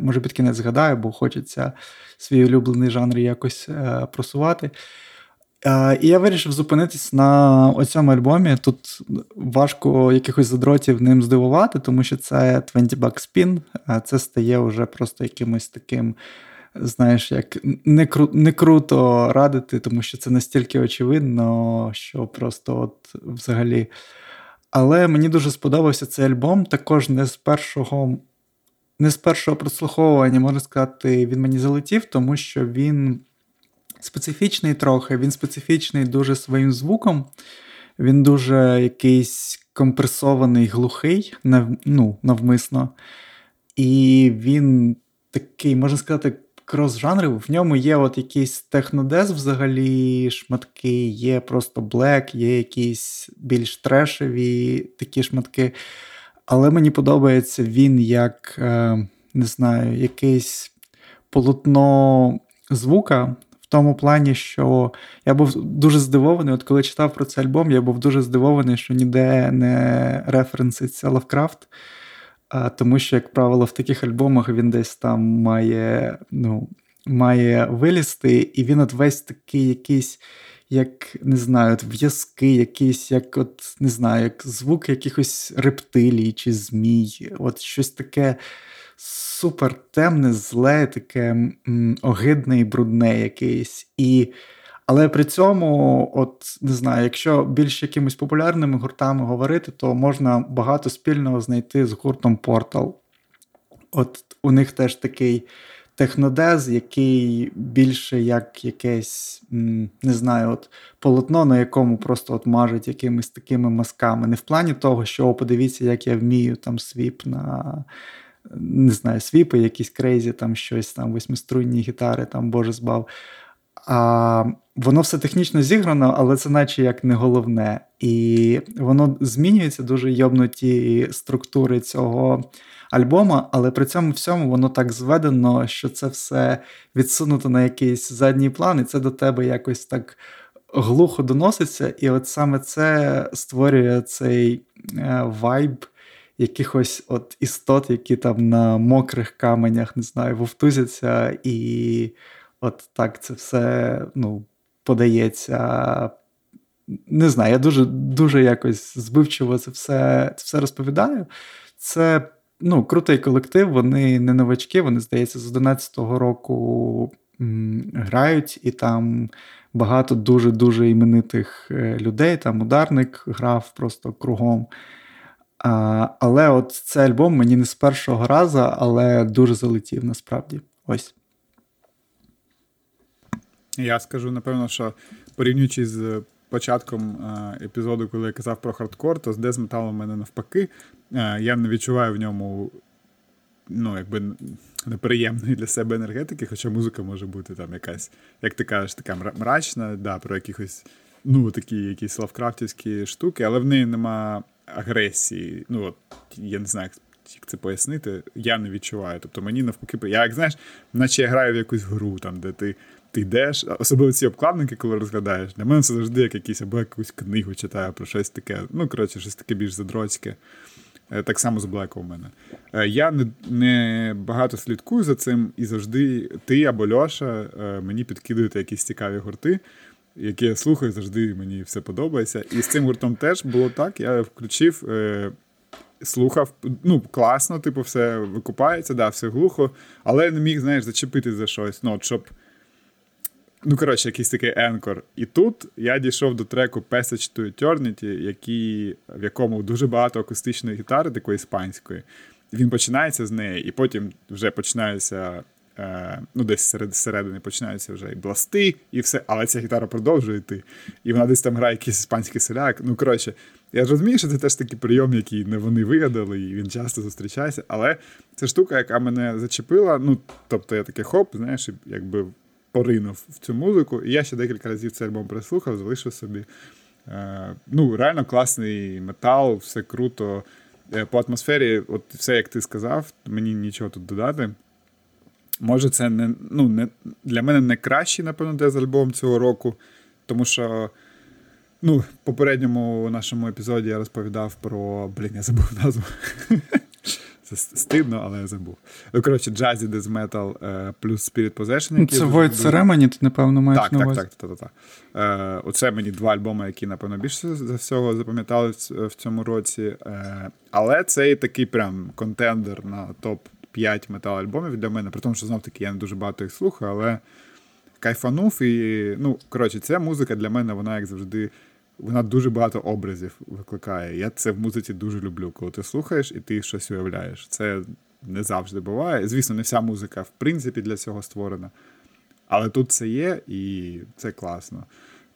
може під кінець згадаю, бо хочеться свій улюблений жанр якось просувати. І я вирішив зупинитись на оцьому альбомі. Тут важко якихось задротів ним здивувати, тому що це 20 Bucks Spin, це стає вже просто якимось таким, знаєш, як не круто радити, тому що це настільки очевидно, що просто от взагалі... Але мені дуже сподобався цей альбом, також не з першого прослуховування, можна сказати, він мені залетів, тому що він специфічний трохи, він специфічний дуже своїм звуком, він дуже якийсь компресований, глухий, навмисно, і він такий, можна сказати, крос-жанрів, в ньому є от якийсь технодес взагалі, шматки, є просто блек, є якісь більш трешеві такі шматки, але мені подобається він як, не знаю, якесь полотно звука, в тому плані, що я був дуже здивований, от коли читав про цей альбом, я був дуже здивований, що ніде не референситься Лавкрафт, тому що, як правило, в таких альбомах він десь там має вилізти, і він от весь такий якийсь, як, не знаю, от в'язки, якийсь, як, от, не знаю, як звук якихось рептилій чи змій, от щось таке супер темне, зле, таке огидне і брудне якесь, і... Але при цьому, от не знаю, якщо більш якимись популярними гуртами говорити, то можна багато спільного знайти з гуртом Portal. От у них теж такий технодез, який більше як якесь, не знаю, от полотно, на якому просто от мажуть якимись такими мазками. Не в плані того, що, о, подивіться, як я вмію там свіп на... не знаю, свіпи, якісь крейзі, там щось, там восьмиструнні гітари, там, боже збав. Воно все технічно зіграно, але це наче як не головне. І воно змінюється, дуже йобнуті структури цього альбома, але при цьому всьому воно так зведено, що це все відсунуто на якийсь задній план, і це до тебе якось так глухо доноситься. І от саме це створює цей вайб якихось от істот, які там на мокрих каменях, не знаю, вовтузяться і... От так це все, ну, подається, не знаю, я дуже якось збивчиво це все розповідаю. Це, ну, крутий колектив, вони не новачки, вони, здається, з 11-го року грають, і там багато дуже-дуже іменитих людей, там ударник грав просто кругом. Але от цей альбом мені не з першого разу, але дуже залетів насправді, ось. Я скажу, напевно, що порівнюючи з початком епізоду, коли я казав про хардкор, то з дез-металом в мене навпаки. Я не відчуваю в ньому, ну, якби неприємної для себе енергетики, хоча музика може бути там якась, як ти кажеш, така мрачна, да, про якихось, ну, такі якісь лавкрафтівські штуки, але в неї нема агресії. Ну, от, я не знаю, як це пояснити, я не відчуваю. Тобто мені навпаки, я, як знаєш, наче я граю в якусь гру, там, де ти йдеш, особливо ці обкладинки, коли розглядаєш, для мене це завжди як якісь, або якусь книгу читаю про щось таке, ну, коротше, щось таке більш задроцьке. Так само з Блеком у мене. Я не багато слідкую за цим, і завжди ти або Льоша мені підкидуєте якісь цікаві гурти, які я слухаю, завжди мені все подобається. І з цим гуртом теж було так, я включив, слухав, ну, класно, типу, все викупається, да, все глухо, але я не міг, знаєш, зачепити за щось, ну, от, щоб, ну, коротше, якийсь такий енкор. І тут я дійшов до треку Passage to Eternity, в якому дуже багато акустичної гітари, такої іспанської. Він починається з неї, і потім вже починаються, ну, десь середини починаються вже і бласти, і все, але ця гітара продовжує йти. І вона десь там грає якийсь іспанський селяк. Ну, коротше, я розумію, що це теж такий прийом, який не вони вигадали, і він часто зустрічається, але це штука, яка мене зачепила, ну, тобто я такий хоп, знаєш, якби поринув в цю музику, і я ще декілька разів цей альбом переслухав, залишив собі. Ну, реально класний метал, все круто. По атмосфері, от все, як ти сказав, мені нічого тут додати. Може, це не для мене не кращий, напевно, дез-альбом цього року, тому що, ну, в попередньому нашому епізоді я розповідав про, я забув назву. Це стидно, але я забув. Ну, коротше, джазі, дезметал плюс Spirit Possession. Це Void Ceremony, ти, напевно, маєш на увазі. Так. Оце мені два альбоми, які, напевно, більше за всього запам'ятали в цьому році. Але це і такий прям контендер на топ-5 метал-альбомів для мене. При тому, що, знов-таки, я не дуже багато їх слухаю, але кайфанув. І, ну, коротше, ця музика для мене, вона, як завжди, вона дуже багато образів викликає. Я це в музиці дуже люблю, коли ти слухаєш і ти щось уявляєш. Це не завжди буває. Звісно, не вся музика, в принципі, для цього створена. Але тут це є, і це класно.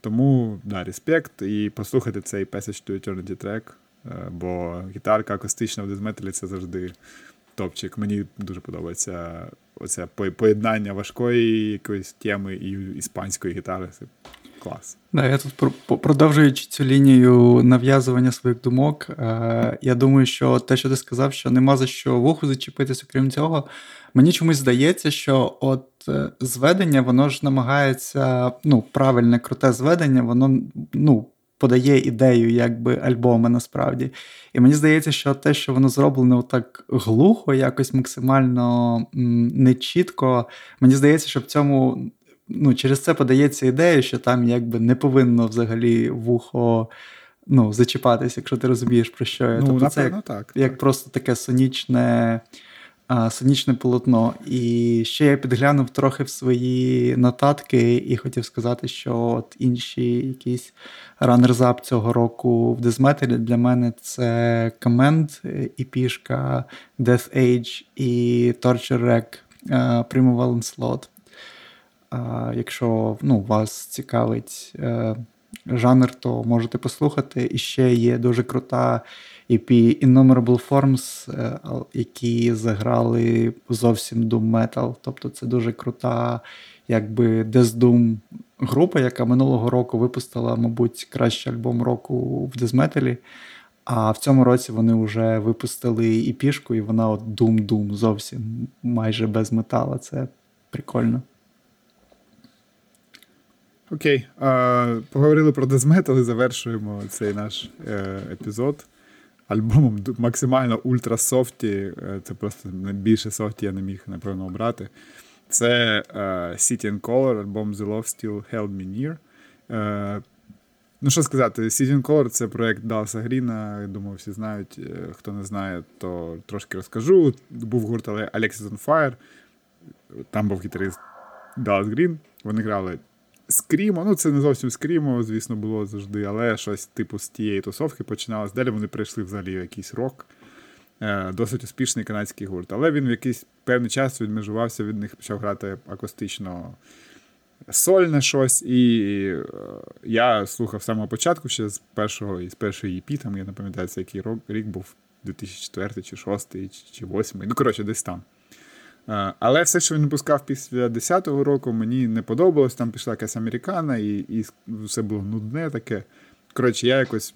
Тому, да, респект. І послухайте цей Passage to Eternity трек, бо гітарка акустична в дезметалі – це завжди топчик. Мені дуже подобається оце поєднання важкої якоїсь теми і іспанської гітари. Клас. Да, я тут, продовжуючи цю лінію нав'язування своїх думок, я думаю, що те, що ти сказав, що нема за що вуху зачепитись, окрім цього, мені чомусь здається, що от зведення, воно ж намагається, ну, правильне, круте зведення, воно, ну, подає ідею, якби, альбоми насправді. І мені здається, що те, що воно зроблено так глухо, якось максимально нечітко, мені здається, що в цьому... Ну, через це подається ідея, що там якби не повинно взагалі вухо, ну, зачіпатись, якщо ти розумієш, про що я. Ну, тобто напевно, це як просто таке сонячне полотно. І ще я підглянув трохи в свої нотатки і хотів сказати, що от інші якісь раннерзап цього року в дезметалі для мене це Command, EP-шка, Death Age і Torture Rack, Primeval Onslaught. Якщо, ну, вас цікавить жанр, то можете послухати. І ще є дуже крута EP Innumerable Forms, які заграли зовсім Doom Metal. Тобто це дуже крута, якби, Death Doom група, яка минулого року випустила, мабуть, кращий альбом року в Death Metal. А в цьому році вони вже випустили EP-шку, і вона от Doom зовсім, майже без метала. Це прикольно. Окей, поговорили про дезметал і завершуємо цей наш епізод альбомом максимально ультра-софті. Це просто найбільше софті я не міг, напевно, обрати. Це City and Colour, альбом The Love Still Held Me Near. Ну, що сказати, City and Colour – це проєкт Далласа Гріна, думаю, всі знають. Хто не знає, то трошки розкажу. Був гурт Alexisonfire, там був гітарист Даллас Грін, вони грали скрімо, ну це не зовсім скрімо, звісно, було завжди, але щось типу з тієї тусовки починалось. Далі вони прийшли взагалі в якийсь рок, досить успішний канадський гурт. Але він в якийсь певний час відмежувався від них, почав грати акустично сольне щось, і я слухав з самого початку, ще з першого, із першої EP, там, я не пам'ятаю, це який рік був, 2004 чи 2006 чи 2008, ну, коротше, десь там. Але все, що він пускав після 10-го року, мені не подобалось, там пішла якась американа, і все було нудне таке. Коротше, я якось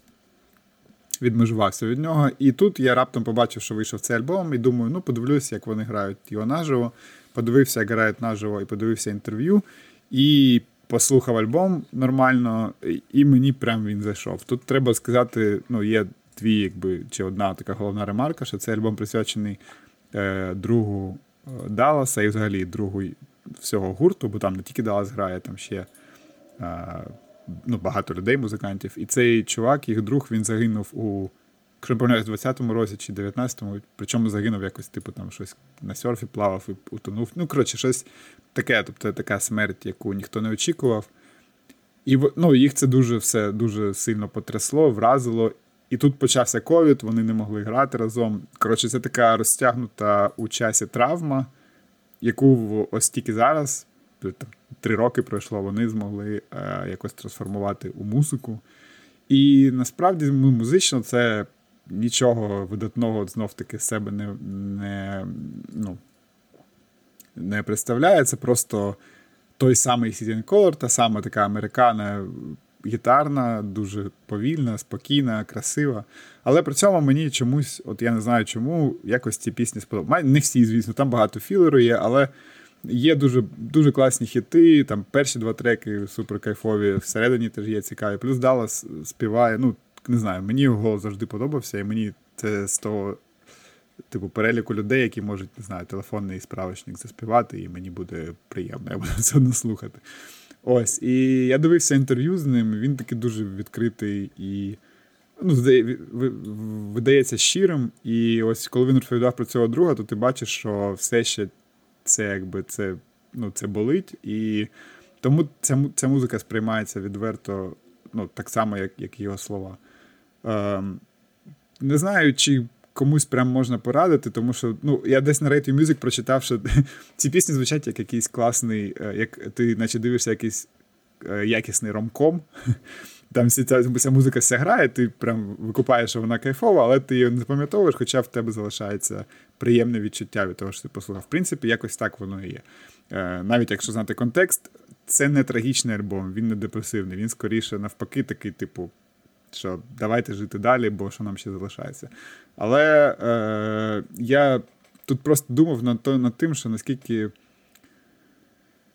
відмежувався від нього, і тут я раптом побачив, що вийшов цей альбом, і думаю, ну, подивлюся, як вони грають його наживо, подивився, як грають наживо, і подивився інтерв'ю, і послухав альбом нормально, і мені прям він зайшов. Тут треба сказати, ну, є дві, якби, чи одна така головна ремарка, що цей альбом присвячений другу Далласа і взагалі другу всього гурту, бо там не тільки Даллас грає, там ще ну, багато людей, музикантів. І цей чувак, їх друг, він загинув у, якщо не помиляюсь, 20-му році чи 19-му, причому загинув якось, типу, там щось на серфі плавав і утонув. Ну, коротше, щось таке, тобто така смерть, яку ніхто не очікував. І, ну, їх це дуже все дуже сильно потрясло, вразило. І тут почався ковід, вони не могли грати разом. Коротше, це така розтягнута у часі травма, яку ось тільки зараз, 3 роки пройшло, вони змогли якось трансформувати у музику. І насправді музично це нічого видатного знов-таки з себе не представляє. Це просто той самий City and Colour, та сама така американа, гітарна, дуже повільна, спокійна, красива. Але при цьому мені чомусь, от я не знаю чому, якось ці пісні сподобаються. Не всі, звісно, там багато філеру є, але є дуже, дуже класні хіти, там перші 2 треки суперкайфові, всередині теж є цікаві. Плюс Даллас співає, ну, не знаю, мені його голос завжди подобався, і мені це з того, типу, переліку людей, які можуть, не знаю, телефонний справочник заспівати, і мені буде приємно, я буду це одно слухати. Ось, і я дивився інтерв'ю з ним, він такий дуже відкритий і, ну, видається щирим, і ось коли він розповідав про цього друга, то ти бачиш, що все ще це, якби, це, ну, це болить, і тому ця музика сприймається відверто, ну, так само, як його слова. Не знаю, чи комусь прям можна порадити, тому що, ну, я десь на Radio Music прочитав, що ці пісні звучать як якийсь класний, як ти наче дивишся якийсь якісний ромком, там вся музика вся грає, ти прям викупаєш, що вона кайфова, але ти її не запам'ятовуєш, хоча в тебе залишається приємне відчуття від того, що ти послухав. В принципі, якось так воно і є. Навіть якщо знати контекст, це не трагічний альбом, він не депресивний, він скоріше навпаки такий, типу, що давайте жити далі, бо що нам ще залишається. Але я тут просто думав над тим, що наскільки,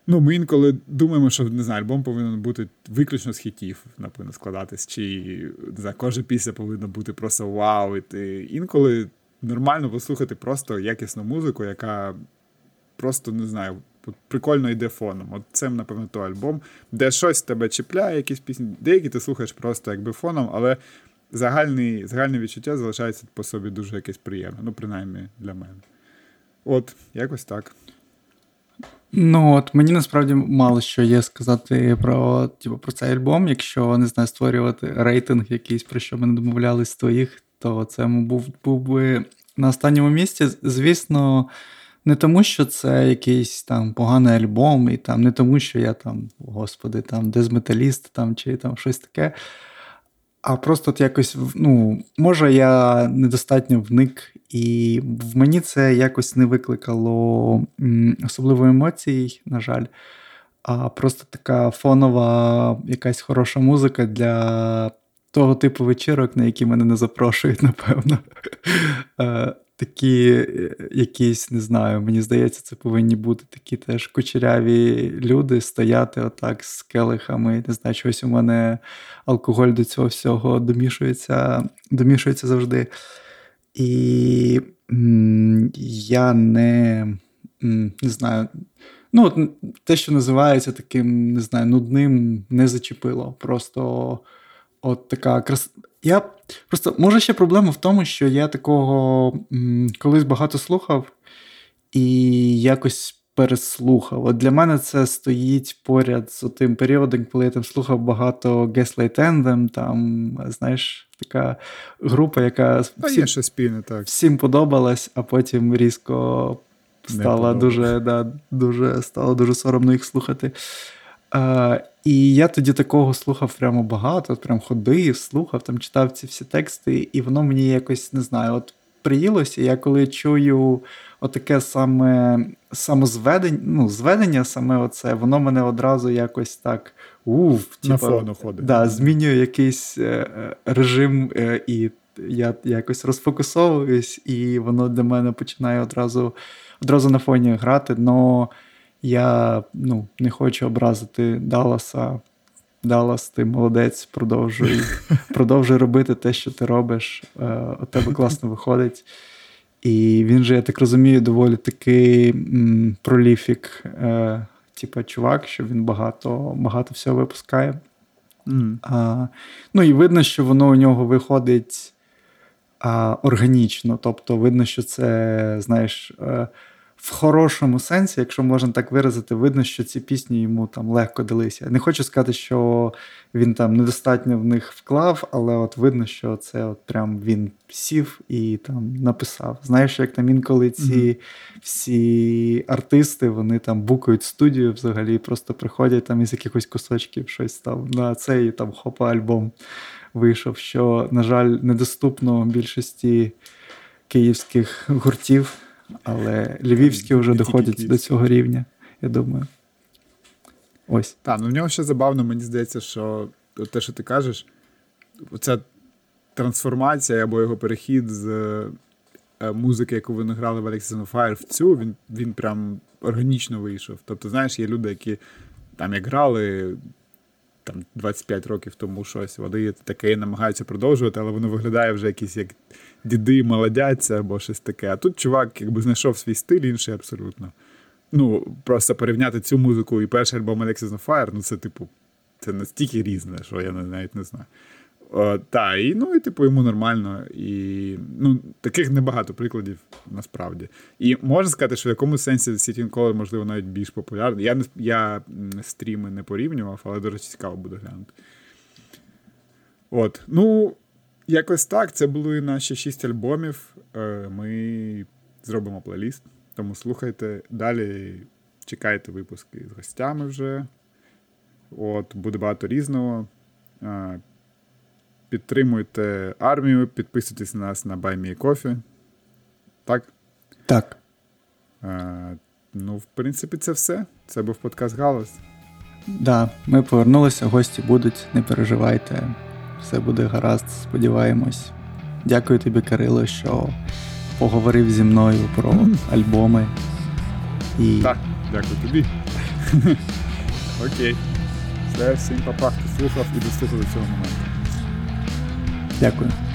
ну, ми інколи думаємо, що, не знаю, альбом повинен бути виключно з хітів, напевно, складатись, чи за кожна пісня повинна бути просто вау, і ти інколи нормально послухати просто якісну музику, яка просто, не знаю, прикольно йде фоном. От це, напевно, той альбом, де щось тебе чіпляє, якісь пісні, деякі ти слухаєш просто якби фоном, але загальне відчуття залишається по собі дуже якесь приємне. Ну, принаймні, для мене. От, якось так. Ну, от, мені насправді мало що є сказати про цей альбом. Якщо, не знаю, створювати рейтинг якийсь, про що ми не домовлялись з твоїх, то це був би на останньому місці. Звісно, не тому, що це якийсь там поганий альбом, і там не тому, що я там, господи, там дезметаліст, там чи там щось таке. А просто от якось, ну, може, я недостатньо вник, і в мені це якось не викликало особливо емоцій, на жаль. А просто така фонова, якась хороша музика для того типу вечірок, на які мене не запрошують, напевно. Такі якісь, не знаю, мені здається, це повинні бути такі теж кучеряві люди, стояти отак з келихами, не знаю, чогось у мене алкоголь до цього всього домішується завжди. І я не знаю, ну, те, що називається таким, не знаю, нудним, не зачепило. Просто от така красота. Я просто, може, ще проблема в тому, що я такого колись багато слухав і якось переслухав. От для мене це стоїть поряд з тим періодом, коли я там слухав багато Gaslight Anthem, там, знаєш, така група, яка всім подобалась, а потім різко стала дуже соромно їх слухати. І я тоді такого слухав прямо багато, прям ходив, слухав, там читав ці всі тексти, і воно мені якось, не знаю, от приїлося. Я коли чую отаке зведення, саме оце, воно мене одразу якось так на фону ходить. Да, змінює якийсь режим, і я якось розфокусовуюсь, і воно для мене починає одразу на фоні грати, но я не хочу образити Далласа. Даллас, ти молодець, продовжуй робити те, що ти робиш. У тебе класно виходить. І він же, я так розумію, доволі такий проліфік чувак, що він багато всього випускає. І видно, що воно у нього виходить органічно. Тобто видно, що це, знаєш, в хорошому сенсі, якщо можна так виразити, видно, що ці пісні йому там легко далися. Не хочу сказати, що він там недостатньо в них вклав, але от видно, що це от прям він сів і там написав. Знаєш, як там інколи ці всі артисти, вони там букають студію взагалі, просто приходять там із якихось кусочків щось там на цей там хопа альбом вийшов, що, на жаль, недоступно більшості київських гуртів. Але львівські вже доходять до цього рівня, я думаю. Ось. Так, в нього ще забавно, мені здається, що те, що ти кажеш, ця трансформація або його перехід з музики, яку вони грали в Alexisonfire, в цю, він прям органічно вийшов. Тобто, знаєш, є люди, які там як грали там 25 років тому щось, вони таке намагаються продовжувати, але воно виглядає вже якісь як діди молодяться або щось таке. А тут чувак якби знайшов свій стиль інший абсолютно. Просто порівняти цю музику і перший альбом Alexisonfire, це це настільки різне, що я навіть не знаю. Йому нормально. І, таких небагато прикладів, насправді. І можна сказати, що в якомусь сенсі City and Colour, можливо, навіть більш популярний. Я стріми не порівнював, але дуже цікаво буде глянути. Якось так. Це були наші 6 альбомів. Ми зробимо плейліст. Тому слухайте. Далі чекайте випуски з гостями вже. Буде багато різного. Підтримуйте армію, підписуйтесь на нас на Buy me a coffee. Так? Так. В принципі, це все. Це був подкаст «Галас». Да, ми повернулися, гості будуть, не переживайте. Все буде гаразд, сподіваємось. Дякую тобі, Кирило, що поговорив зі мною про альбоми. Так, дякую тобі. Окей. Все, всім па-па, хто слухав і дослухав до цього моменту. Дякую.